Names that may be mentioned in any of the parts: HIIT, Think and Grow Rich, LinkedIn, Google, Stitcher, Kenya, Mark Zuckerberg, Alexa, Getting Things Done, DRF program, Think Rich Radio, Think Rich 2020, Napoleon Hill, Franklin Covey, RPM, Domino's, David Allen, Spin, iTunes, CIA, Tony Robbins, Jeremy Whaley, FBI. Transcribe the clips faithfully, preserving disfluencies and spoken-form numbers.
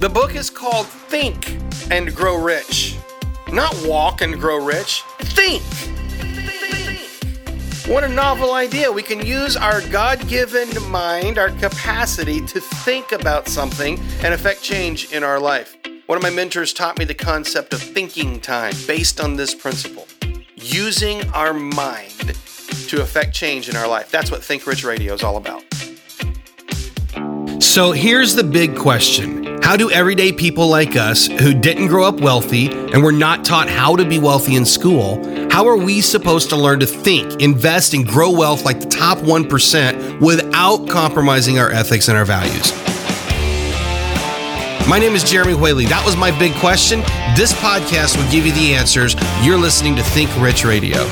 The book is called Think and Grow Rich. Not Walk and Grow Rich, Think. What a novel idea. We can use our God-given mind, our capacity to think about something and affect change in our life. One of my mentors taught me the concept of thinking time based on this principle. Using our mind to affect change in our life. That's what Think Rich Radio is all about. So here's the big question. How do everyday people like us who didn't grow up wealthy and were not taught how to be wealthy in school, how are we supposed to learn to think, invest, and grow wealth like the top one percent without compromising our ethics and our values? My name is Jeremy Whaley. That was my big question. This podcast will give you the answers. You're listening to Think Rich Radio.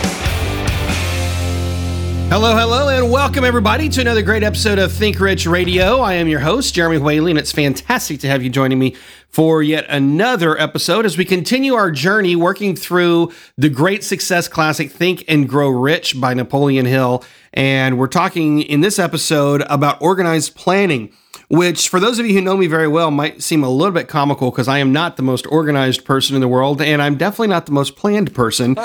Hello, hello, and welcome everybody to another great episode of Think Rich Radio. I am your host, Jeremy Whaley, and it's fantastic to have you joining me for yet another episode as we continue our journey working through the great success classic, Think and Grow Rich by Napoleon Hill. And we're talking in this episode about organized planning, which for those of you who know me very well might seem a little bit comical because I am not the most organized person in the world, and I'm definitely not the most planned person.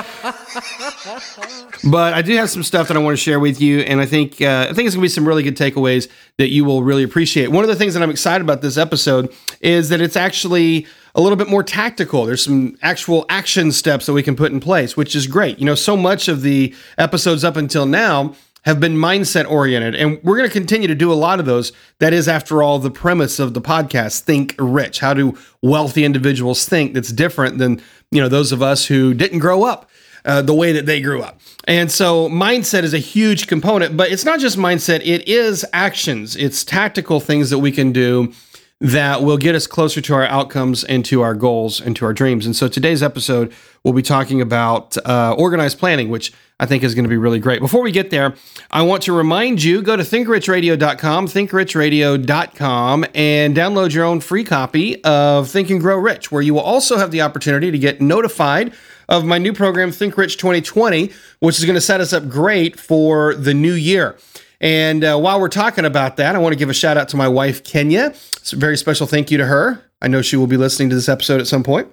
But I do have some stuff that I want to share with you, and I think uh, I think it's going to be some really good takeaways that you will really appreciate. One of the things that I'm excited about this episode is that it's actually a little bit more tactical. There's some actual action steps that we can put in place, which is great. You know, so much of the episodes up until now have been mindset-oriented, and we're going to continue to do a lot of those. That is, after all, the premise of the podcast, Think Rich. How do wealthy individuals think that's different than, you know, those of us who didn't grow up Uh, the way that they grew up. And so mindset is a huge component, but it's not just mindset, it is actions. It's tactical things that we can do that will get us closer to our outcomes and to our goals and to our dreams. And so today's episode, we'll be talking about uh, organized planning, which I think is going to be really great. Before we get there, I want to remind you, go to think rich radio dot com, think rich radio dot com, and download your own free copy of Think and Grow Rich, where you will also have the opportunity to get notified of my new program, Think Rich twenty twenty, which is going to set us up great for the new year. And uh, while we're talking about that, I want to give a shout out to my wife, Kenya. It's a very special thank you to her. I know she will be listening to this episode at some point.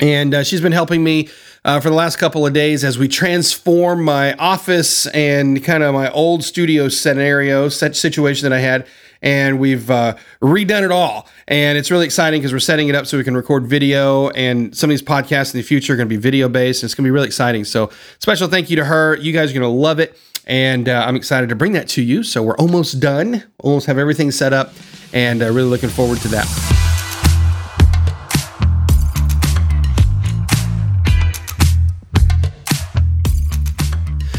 And uh, she's been helping me uh, for the last couple of days as we transform my office and kind of my old studio scenario, such situation that I had. And we've uh, redone it all. And it's really exciting because we're setting it up so we can record video. And some of these podcasts in the future are going to be video-based. It's going to be really exciting. So special thank you to her. You guys are going to love it. And uh, I'm excited to bring that to you. So we're almost done. Almost have everything set up. And uh, really looking forward to that.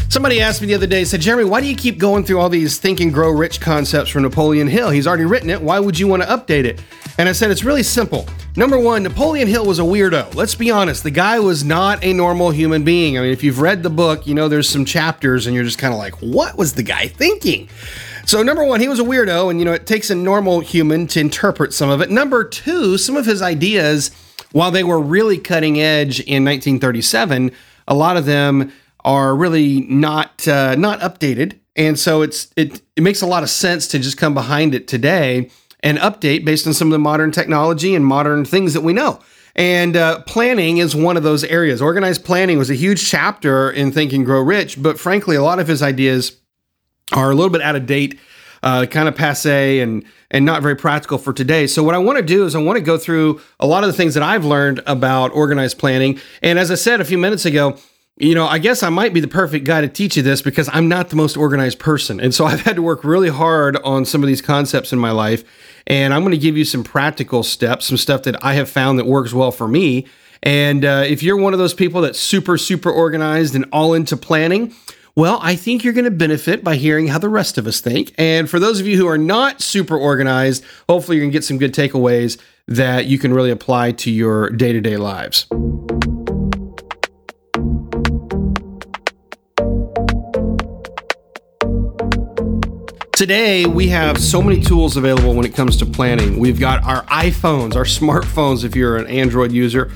Somebody asked me the other day, said, Jeremy, why do you keep going through all these Think and Grow Rich concepts from Napoleon Hill? He's already written it. Why would you want to update it? And I said, it's really simple. Number one, Napoleon Hill was a weirdo. Let's be honest. The guy was not a normal human being. I mean, if you've read the book, you know, there's some chapters and you're just kind of like, what was the guy thinking? So number one, he was a weirdo. And, you know, it takes a normal human to interpret some of it. Number two, some of his ideas, while they were really cutting edge in nineteen thirty-seven, a lot of them are really not uh, not updated, and so it's it it makes a lot of sense to just come behind it today and update based on some of the modern technology and modern things that we know. And uh, planning is one of those areas. Organized planning was a huge chapter in Think and Grow Rich, but frankly, a lot of his ideas are a little bit out of date, uh, kind of passe, and and not very practical for today. So what I want to do is I want to go through a lot of the things that I've learned about organized planning. And as I said a few minutes ago, you know, I guess I might be the perfect guy to teach you this because I'm not the most organized person. And so I've had to work really hard on some of these concepts in my life. And I'm going to give you some practical steps, some stuff that I have found that works well for me. And uh, if you're one of those people that's super, super organized and all into planning, well, I think you're going to benefit by hearing how the rest of us think. And for those of you who are not super organized, hopefully you're going to get some good takeaways that you can really apply to your day-to-day lives. Today, we have so many tools available when it comes to planning. We've got our iPhones, our smartphones, if you're an Android user.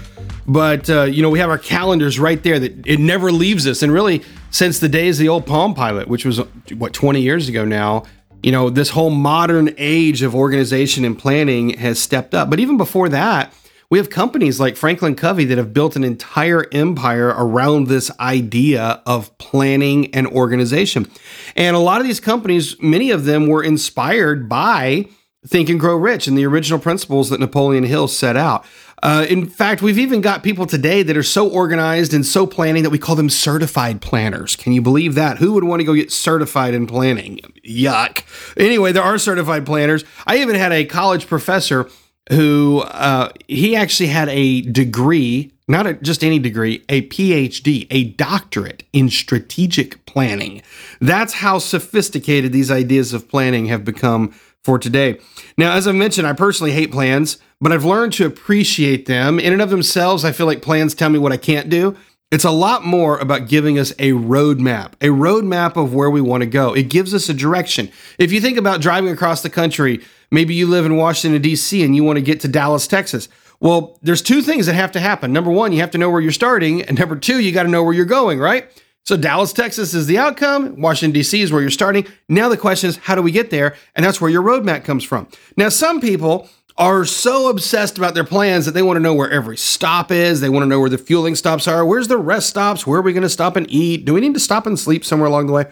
But, uh, you know, we have our calendars right there that it never leaves us. And really, since the days of the old Palm Pilot, which was, what, twenty years ago now, you know, this whole modern age of organization and planning has stepped up. But even before that, we have companies like Franklin Covey that have built an entire empire around this idea of planning and organization. And a lot of these companies, many of them were inspired by Think and Grow Rich and the original principles that Napoleon Hill set out. Uh, in fact, we've even got people today that are so organized and so planning that we call them certified planners. Can you believe that? Who would want to go get certified in planning? Yuck. Anyway, there are certified planners. I even had a college professor who uh, he actually had a degree, not a, just any degree, a PhD, a doctorate in strategic planning. That's how sophisticated these ideas of planning have become for today. Now, as I mentioned, I personally hate plans, but I've learned to appreciate them. In and of themselves, I feel like plans tell me what I can't do. It's a lot more about giving us a roadmap, a roadmap of where we want to go. It gives us a direction. If you think about driving across the country, maybe you live in Washington, D C, and you want to get to Dallas, Texas. Well, there's two things that have to happen. Number one, you have to know where you're starting. And number two, you got to know where you're going, right? So Dallas, Texas is the outcome. Washington, D C is where you're starting. Now the question is, how do we get there? And that's where your roadmap comes from. Now, some people are so obsessed about their plans that they want to know where every stop is. They want to know where the fueling stops are. Where's the rest stops? Where are we going to stop and eat? Do we need to stop and sleep somewhere along the way?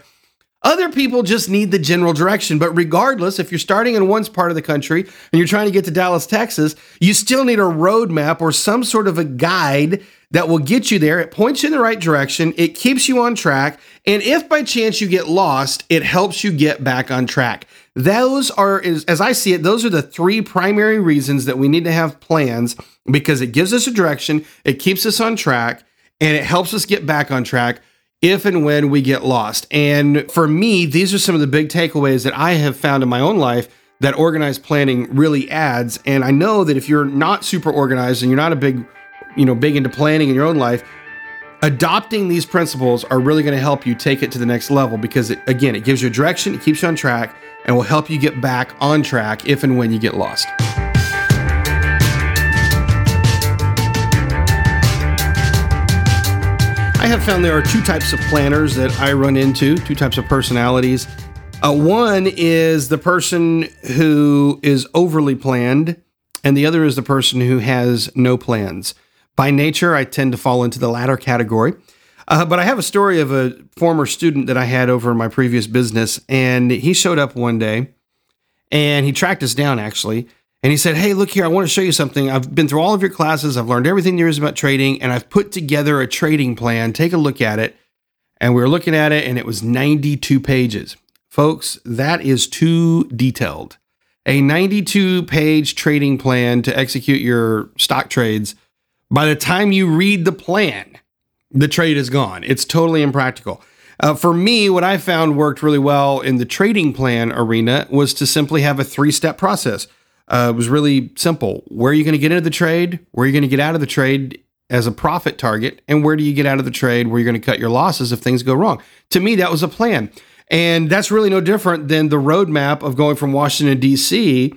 Other people just need the general direction. But regardless, if you're starting in one part of the country and you're trying to get to Dallas, Texas, you still need a roadmap or some sort of a guide that will get you there. It points you in the right direction. It keeps you on track. And if by chance you get lost, it helps you get back on track. Those are, as I see it, those are the three primary reasons that we need to have plans, because it gives us a direction, it keeps us on track, and it helps us get back on track if and when we get lost. And for me, these are some of the big takeaways that I have found in my own life that organized planning really adds. And I know that if you're not super organized and you're not a big, you know, big into planning in your own life, adopting these principles are really going to help you take it to the next level, because it, again, it gives you a direction, it keeps you on track, and will help you get back on track if and when you get lost. I have found there are two types of planners that I run into, two types of personalities. Uh, one is the person who is overly planned, and the other is the person who has no plans. By nature, I tend to fall into the latter category. Uh, but I have a story of a former student that I had over in my previous business, and he showed up one day, and he tracked us down, actually, and he said, hey, look here, I want to show you something. I've been through all of your classes. I've learned everything there is about trading, and I've put together a trading plan. Take a look at it. And we were looking at it, and it was ninety-two pages. Folks, that is too detailed. A ninety-two page trading plan to execute your stock trades. By the time you read the plan, the trade is gone. It's totally impractical. Uh, for me, what I found worked really well in the trading plan arena was to simply have a three-step process. Uh, it was really simple. Where are you going to get into the trade? Where are you going to get out of the trade as a profit target? And where do you get out of the trade where you're going to cut your losses if things go wrong? To me, that was a plan. And that's really no different than the roadmap of going from Washington, D C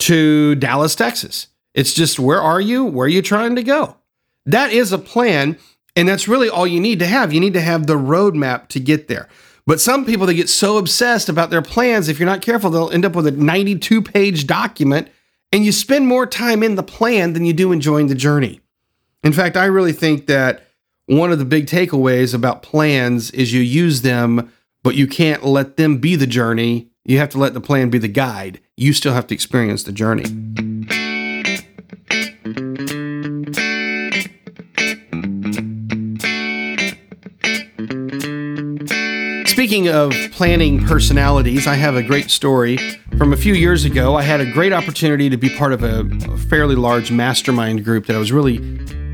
to Dallas, Texas. It's just, where are you? Where are you trying to go? That is a plan. And that's really all you need to have. You need to have the roadmap to get there. But some people, they get so obsessed about their plans, if you're not careful, they'll end up with a ninety-two page document, and you spend more time in the plan than you do enjoying the journey. In fact, I really think that one of the big takeaways about plans is you use them, but you can't let them be the journey. You have to let the plan be the guide. You still have to experience the journey. Speaking of planning personalities, I have a great story from a few years ago. I had a great opportunity to be part of a fairly large mastermind group that I was really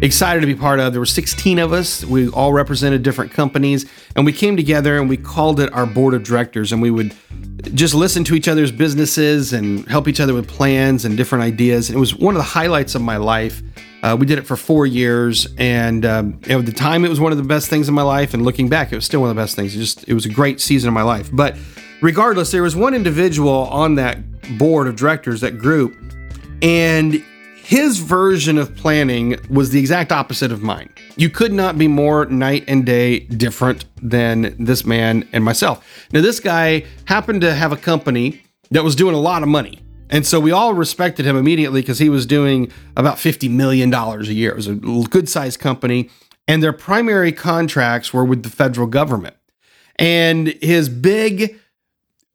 excited to be part of. There were sixteen of us. We all represented different companies, and we came together and we called it our board of directors. And we would just listen to each other's businesses and help each other with plans and different ideas. And it was one of the highlights of my life. Uh, we did it for four years, and um, at the time, it was one of the best things in my life. And looking back, it was still one of the best things. It just it was a great season of my life. But regardless, there was one individual on that board of directors, that group, and His version of planning was the exact opposite of mine. You could not be more night and day different than this man and myself. Now, this guy happened to have a company that was doing a lot of money. And so we all respected him immediately because he was doing about fifty million dollars a year. It was a good-sized company. And their primary contracts were with the federal government. And his big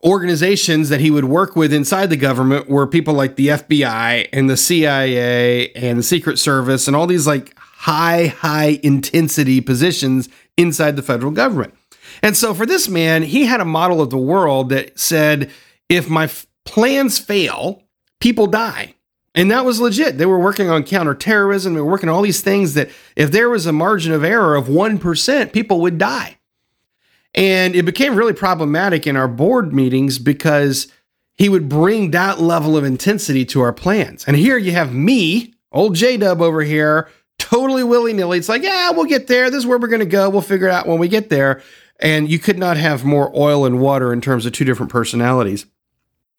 organizations that he would work with inside the government were people like the F B I and the C I A and the Secret Service and all these like high, high intensity positions inside the federal government. And so for this man, he had a model of the world that said, if my f- plans fail, people die. And that was legit. They were working on counterterrorism. They were working on all these things that if there was a margin of error of one percent, people would die. And it became really problematic in our board meetings because he would bring that level of intensity to our plans. And here you have me, old J-Dub over here, totally willy-nilly. It's like, yeah, we'll get there. This is where we're going to go. We'll figure it out when we get there. And you could not have more oil and water in terms of two different personalities.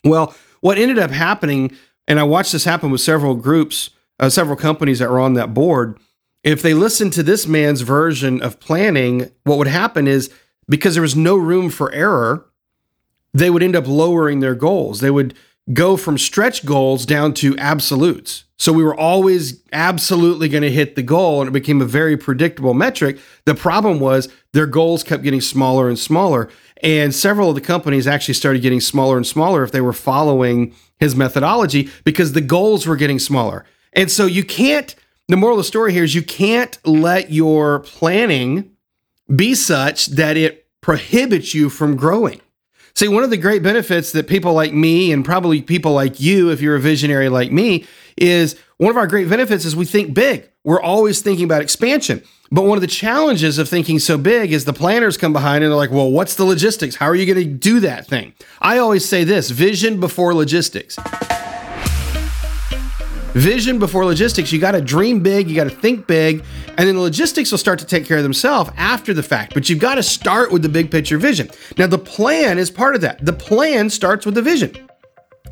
Well, what ended up happening, and I watched this happen with several groups, uh, several companies that were on that board, if they listened to this man's version of planning, what would happen is, because there was no room for error, they would end up lowering their goals. They would go from stretch goals down to absolutes. So we were always absolutely going to hit the goal, and it became a very predictable metric. The problem was their goals kept getting smaller and smaller, and several of the companies actually started getting smaller and smaller if they were following his methodology because the goals were getting smaller. And so you can't, the moral of the story here is you can't let your planning be such that it prohibits you from growing. See, one of the great benefits that people like me and probably people like you, if you're a visionary like me, is one of our great benefits is we think big. We're always thinking about expansion. But one of the challenges of thinking so big is the planners come behind and they're like, well, what's the logistics? How are you going to do that thing? I always say this, vision before logistics. Vision before logistics. You got to dream big, you got to think big, and then the logistics will start to take care of themselves after the fact. But you've got to start with the big picture vision. Now, the plan is part of that. The plan starts with the vision.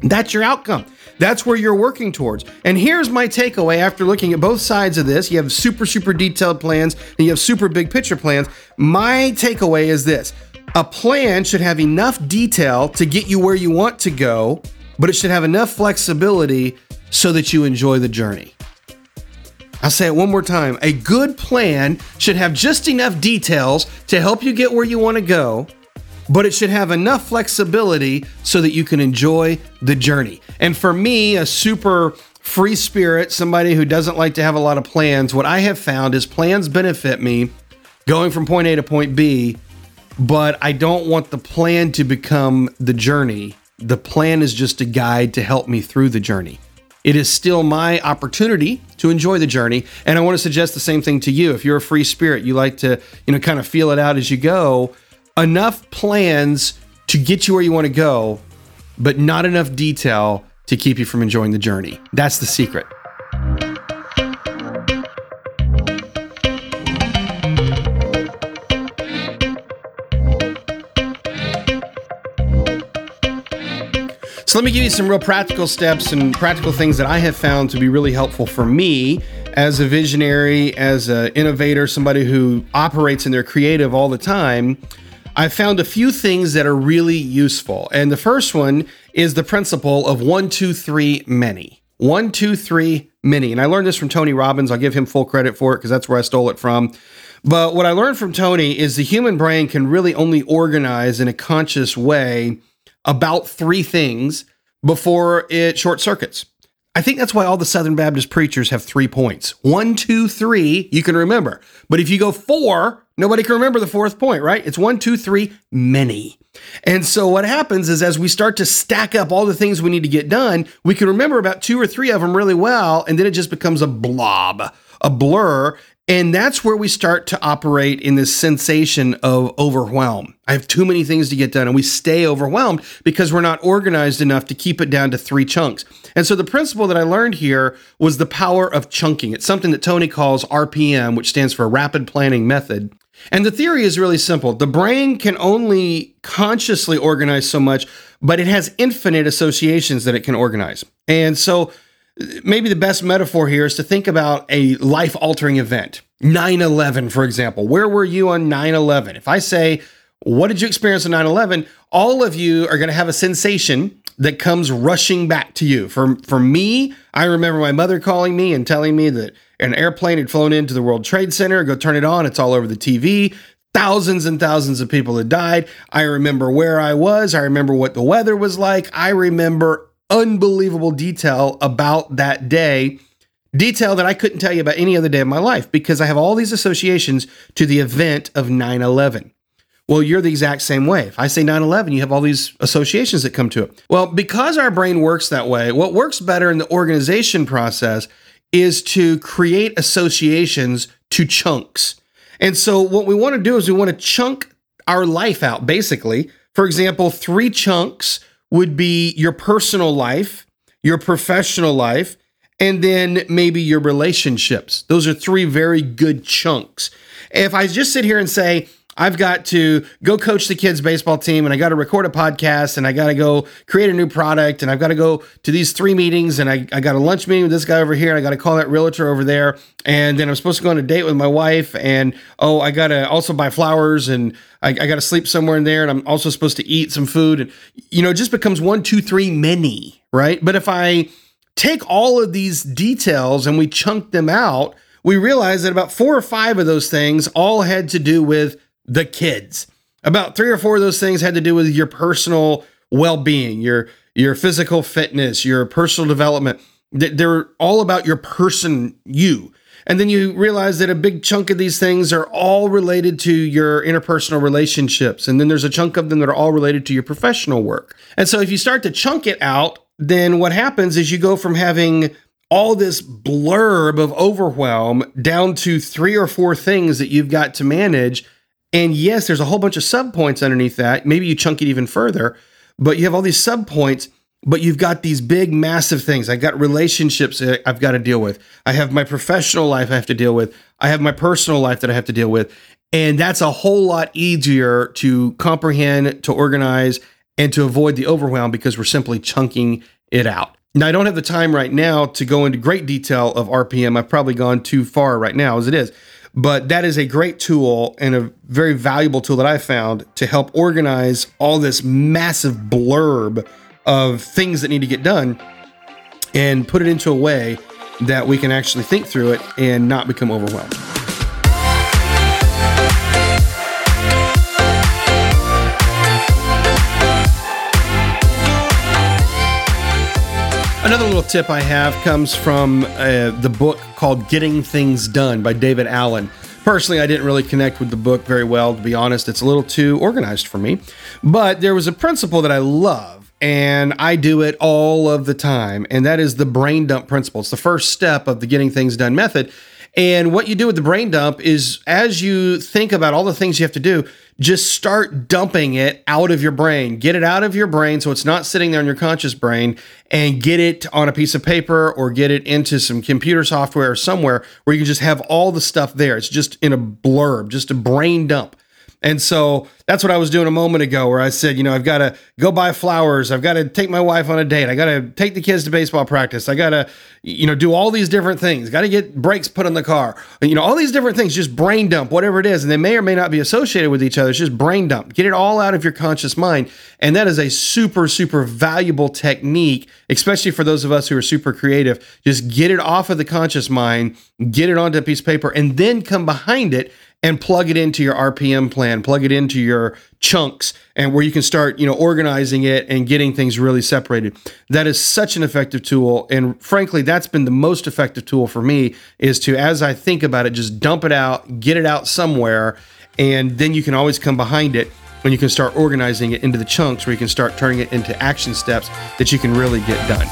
That's your outcome. That's where you're working towards. And here's my takeaway after looking at both sides of this. You have super, super detailed plans, and you have super big picture plans. My takeaway is this. A plan should have enough detail to get you where you want to go, but it should have enough flexibility so that you enjoy the journey. I'll say it one more time. A good plan should have just enough details to help you get where you want to go, but it should have enough flexibility so that you can enjoy the journey. And for me, a super free spirit, somebody who doesn't like to have a lot of plans, what I have found is plans benefit me going from point A to point B, but I don't want the plan to become the journey. The plan is just a guide to help me through the journey. It is still my opportunity to enjoy the journey. And I want to suggest the same thing to you. If you're a free spirit, you like to, you know, kind of feel it out as you go. Enough plans to get you where you want to go, but not enough detail to keep you from enjoying the journey. That's the secret. So let me give you some real practical steps and practical things that I have found to be really helpful for me as a visionary, as an innovator, somebody who operates in their creative all the time. I found a few things that are really useful. And the first one is the principle of one, two, three, many. One, two, three, many. And I learned this from Tony Robbins. I'll give him full credit for it because that's where I stole it from. But what I learned from Tony is the human brain can really only organize in a conscious way about three things before it short circuits. I think that's why all the Southern Baptist preachers have three points. One, two, three, you can remember. But if you go four, nobody can remember the fourth point, right? It's one, two, three, many. And so what happens is as we start to stack up all the things we need to get done, we can remember about two or three of them really well, and then it just becomes a blob, a blur. And that's where we start to operate in this sensation of overwhelm. I have too many things to get done, and we stay overwhelmed because we're not organized enough to keep it down to three chunks. And so the principle that I learned here was the power of chunking. It's something that Tony calls R P M, which stands for Rapid Planning Method. And the theory is really simple. The brain can only consciously organize so much, but it has infinite associations that it can organize. And so maybe the best metaphor here is to think about a life-altering event. nine eleven, for example. Where were you on nine eleven? If I say, what did you experience on nine eleven? All of you are going to have a sensation that comes rushing back to you. For, for me, I remember my mother calling me and telling me that an airplane had flown into the World Trade Center. Go turn it on. It's all over the T V. Thousands and thousands of people had died. I remember where I was. I remember what the weather was like. I remember unbelievable detail about that day, detail that I couldn't tell you about any other day of my life because I have all these associations to the event of nine eleven. Well, you're the exact same way. If I say nine eleven, you have all these associations that come to it. Well, because our brain works that way, what works better in the organization process is to create associations to chunks. And so what we want to do is we want to chunk our life out, basically. For example, three chunks would be your personal life, your professional life, and then maybe your relationships. Those are three very good chunks. If I just sit here and say, I've got to go coach the kids' baseball team, and I got to record a podcast, and I got to go create a new product, and I've got to go to these three meetings, and I, I got a lunch meeting with this guy over here, and I got to call that realtor over there, and then I'm supposed to go on a date with my wife, and oh, I got to also buy flowers, and I, I got to sleep somewhere in there, and I'm also supposed to eat some food, and you know, it just becomes one, two, three many, right? But if I take all of these details and we chunk them out, we realize that about four or five of those things all had to do with the kids. About three or four of those things had to do with your personal well-being, your your physical fitness, your personal development. They're all about your person, you. And then you realize that a big chunk of these things are all related to your interpersonal relationships. And then there's a chunk of them that are all related to your professional work. And so if you start to chunk it out, then what happens is you go from having all this blurb of overwhelm down to three or four things that you've got to manage. And yes, there's a whole bunch of subpoints underneath that. Maybe you chunk it even further, but you have all these subpoints, but you've got these big, massive things. I've got relationships I've got to deal with. I have my professional life I have to deal with. I have my personal life that I have to deal with. And that's a whole lot easier to comprehend, to organize, and to avoid the overwhelm because we're simply chunking it out. Now, I don't have the time right now to go into great detail of R P M. I've probably gone too far right now as it is. But that is a great tool and a very valuable tool that I found to help organize all this massive blurb of things that need to get done and put it into a way that we can actually think through it and not become overwhelmed. Another little tip I have comes from uh, the book called Getting Things Done by David Allen. Personally, I didn't really connect with the book very well, to be honest. It's a little too organized for me. But there was a principle that I love, and I do it all of the time, and that is the brain dump principle. It's the first step of the Getting Things Done method. And what you do with the brain dump is as you think about all the things you have to do, just start dumping it out of your brain. Get it out of your brain so it's not sitting there in your conscious brain, and get it on a piece of paper or get it into some computer software or somewhere where you can just have all the stuff there. It's just in a blurb, just a brain dump. And so that's what I was doing a moment ago where I said, you know, I've got to go buy flowers. I've got to take my wife on a date. I got to take the kids to baseball practice. I got to, you know, do all these different things. Got to get brakes put on the car. You know, all these different things, just brain dump, whatever it is. And they may or may not be associated with each other. It's just brain dump. Get it all out of your conscious mind. And that is a super, super valuable technique, especially for those of us who are super creative. Just get it off of the conscious mind, get it onto a piece of paper, and then come behind it and plug it into your R P M plan, plug it into your chunks, and where you can start, you know, organizing it and getting things really separated. That is such an effective tool. And frankly, that's been the most effective tool for me is to, as I think about it, just dump it out, get it out somewhere, and then you can always come behind it when you can start organizing it into the chunks where you can start turning it into action steps that you can really get done.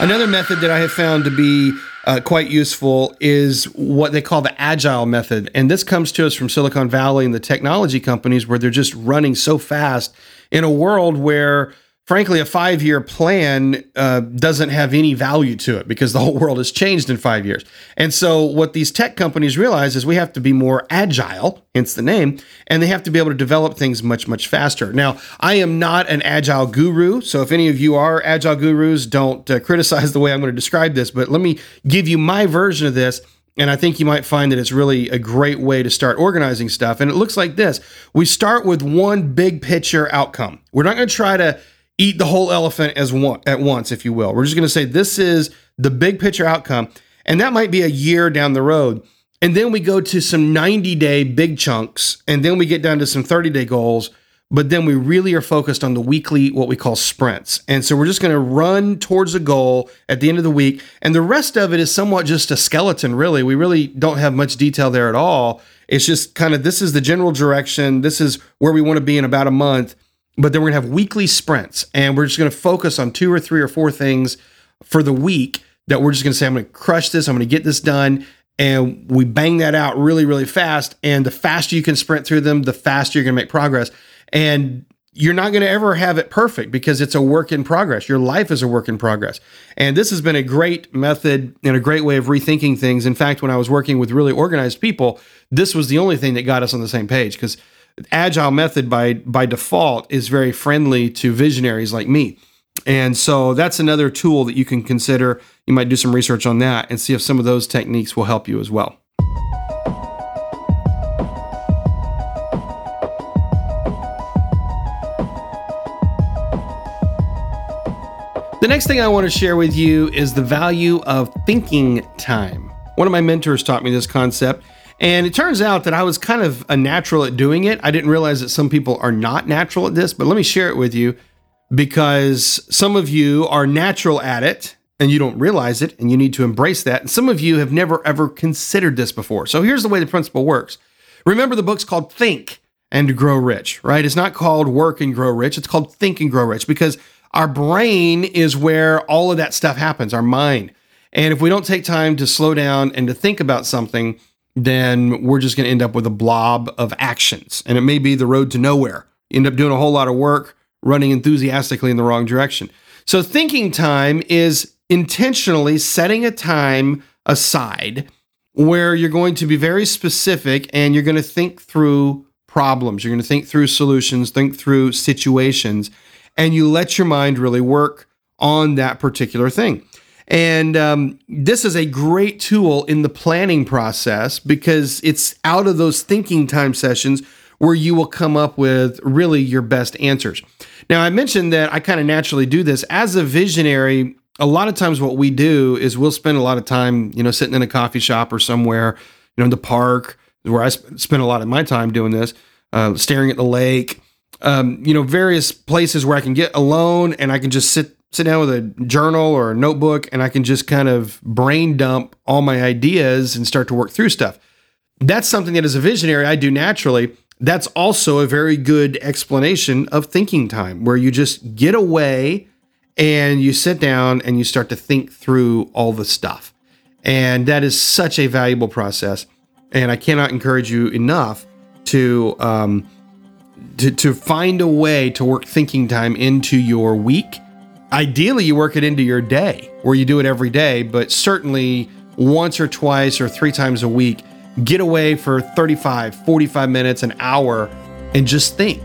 Another method that I have found to be uh, quite useful is what they call the agile method. And this comes to us from Silicon Valley and the technology companies where they're just running so fast in a world where frankly, a five-year plan uh, doesn't have any value to it because the whole world has changed in five years. And so what these tech companies realize is we have to be more agile, hence the name, and they have to be able to develop things much, much faster. Now, I am not an agile guru, so if any of you are agile gurus, don't uh, criticize the way I'm going to describe this, but let me give you my version of this. And I think you might find that it's really a great way to start organizing stuff. And it looks like this. We start with one big picture outcome. We're not going to try to eat the whole elephant as one at once, if you will. We're just going to say, this is the big picture outcome. And that might be a year down the road. And then we go to some ninety-day big chunks. And then we get down to some thirty-day goals. But then we really are focused on the weekly, what we call sprints. And so we're just going to run towards a goal at the end of the week. And the rest of it is somewhat just a skeleton, really. We really don't have much detail there at all. It's just kind of, this is the general direction. This is where we want to be in about a month. But then we're going to have weekly sprints, and we're just going to focus on two or three or four things for the week that we're just going to say, I'm going to crush this, I'm going to get this done, and we bang that out really, really fast, and the faster you can sprint through them, the faster you're going to make progress, and you're not going to ever have it perfect because it's a work in progress. Your life is a work in progress, and this has been a great method and a great way of rethinking things. In fact, when I was working with really organized people, this was the only thing that got us on the same page, because Agile method by by default is very friendly to visionaries like me. And so that's another tool that you can consider. You might do some research on that and see if some of those techniques will help you as well. The next thing I want to share with you is the value of thinking time. One of my mentors taught me this concept. And it turns out that I was kind of a natural at doing it. I didn't realize that some people are not natural at this, but let me share it with you because some of you are natural at it and you don't realize it and you need to embrace that. And some of you have never ever considered this before. So here's the way the principle works. Remember, the book's called Think and Grow Rich, right? It's not called Work and Grow Rich. It's called Think and Grow Rich because our brain is where all of that stuff happens, our mind. And if we don't take time to slow down and to think about something, then we're just going to end up with a blob of actions. And it may be the road to nowhere. You end up doing a whole lot of work, running enthusiastically in the wrong direction. So thinking time is intentionally setting a time aside where you're going to be very specific and you're going to think through problems. You're going to think through solutions, think through situations, and you let your mind really work on that particular thing. And um, this is a great tool in the planning process because it's out of those thinking time sessions where you will come up with really your best answers. Now, I mentioned that I kind of naturally do this. As a visionary, a lot of times what we do is we'll spend a lot of time, you know, sitting in a coffee shop or somewhere, you know, in the park where I sp- spend a lot of my time doing this, uh, staring at the lake, um, you know, various places where I can get alone and I can just sit sit down with a journal or a notebook, and I can just kind of brain dump all my ideas and start to work through stuff. That's something that as a visionary, I do naturally. That's also a very good explanation of thinking time, where you just get away and you sit down and you start to think through all the stuff. And that is such a valuable process. And I cannot encourage you enough to, um, to, to find a way to work thinking time into your week. Ideally, you work it into your day where you do it every day, but certainly once or twice or three times a week, get away for thirty-five, forty-five minutes, an hour, and just think.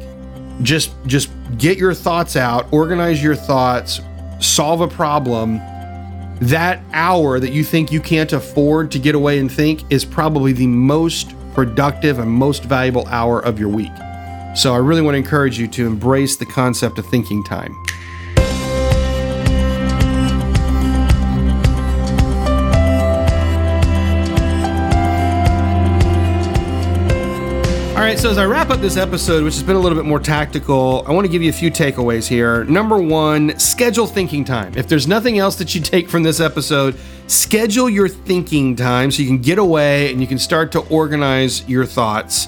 Just, just get your thoughts out, organize your thoughts, solve a problem. That hour that you think you can't afford to get away and think is probably the most productive and most valuable hour of your week. So I really want to encourage you to embrace the concept of thinking time. All right, so as I wrap up this episode, which has been a little bit more tactical, I want to give you a few takeaways here. Number one, schedule thinking time. If there's nothing else that you take from this episode, schedule your thinking time so you can get away and you can start to organize your thoughts.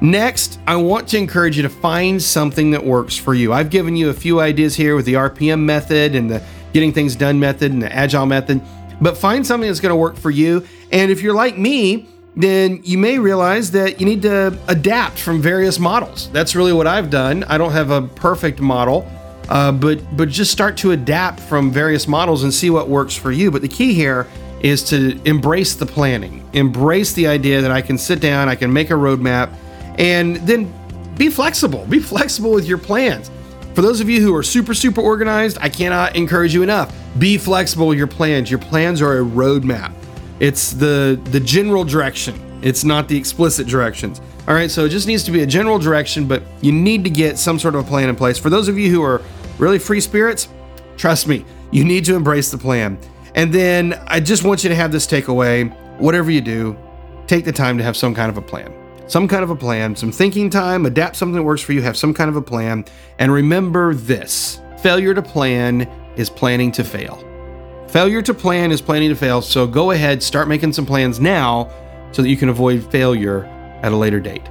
Next, I want to encourage you to find something that works for you. I've given you a few ideas here with the R P M method and the Getting Things Done method and the Agile method, but find something that's going to work for you. And if you're like me, then you may realize that you need to adapt from various models. That's really what I've done. I don't have a perfect model, Uh, but but just start to adapt from various models and see what works for you. But the key here is to embrace the planning, embrace the idea that I can sit down, I can make a roadmap, and then be flexible. Be flexible with your plans. For those of you who are super, super organized, I cannot encourage you enough. Be flexible with your plans. Your plans are a roadmap. It's the the general direction. It's not the explicit directions. All right, so it just needs to be a general direction, but you need to get some sort of a plan in place. For those of you who are really free spirits, trust me, you need to embrace the plan. And then I just want you to have this takeaway. Whatever you do, take the time to have some kind of a plan. Some kind of a plan, some thinking time, adapt something that works for you, have some kind of a plan. And remember this, failure to plan is planning to fail. Failure to plan is planning to fail. So go ahead, start making some plans now so that you can avoid failure at a later date.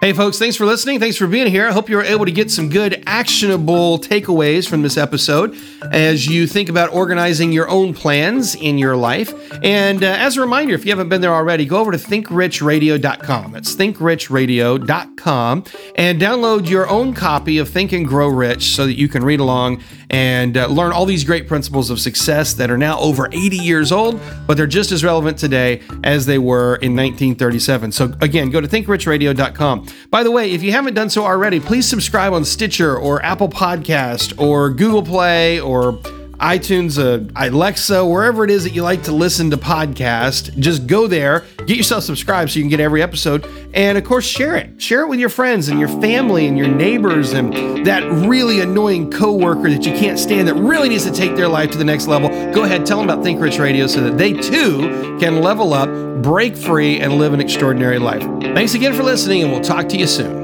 Hey folks, thanks for listening. Thanks for being here. I hope you were able to get some good actionable takeaways from this episode as you think about organizing your own plans in your life. And uh, as a reminder, if you haven't been there already, go over to think rich radio dot com. That's think rich radio dot com and download your own copy of Think and Grow Rich so that you can read along and uh, learn all these great principles of success that are now over eighty years old, but they're just as relevant today as they were in nineteen thirty-seven. So again, go to think rich radio dot com. By the way, if you haven't done so already, please subscribe on Stitcher or Apple Podcast or Google Play or iTunes, uh, Alexa, wherever it is that you like to listen to podcasts. Just go there, get yourself subscribed so you can get every episode. And of course, share it. Share it with your friends and your family and your neighbors and that really annoying coworker that you can't stand that really needs to take their life to the next level. Go ahead, tell them about Think Rich Radio so that they too can level up, break free, and live an extraordinary life. Thanks again for listening, and we'll talk to you soon.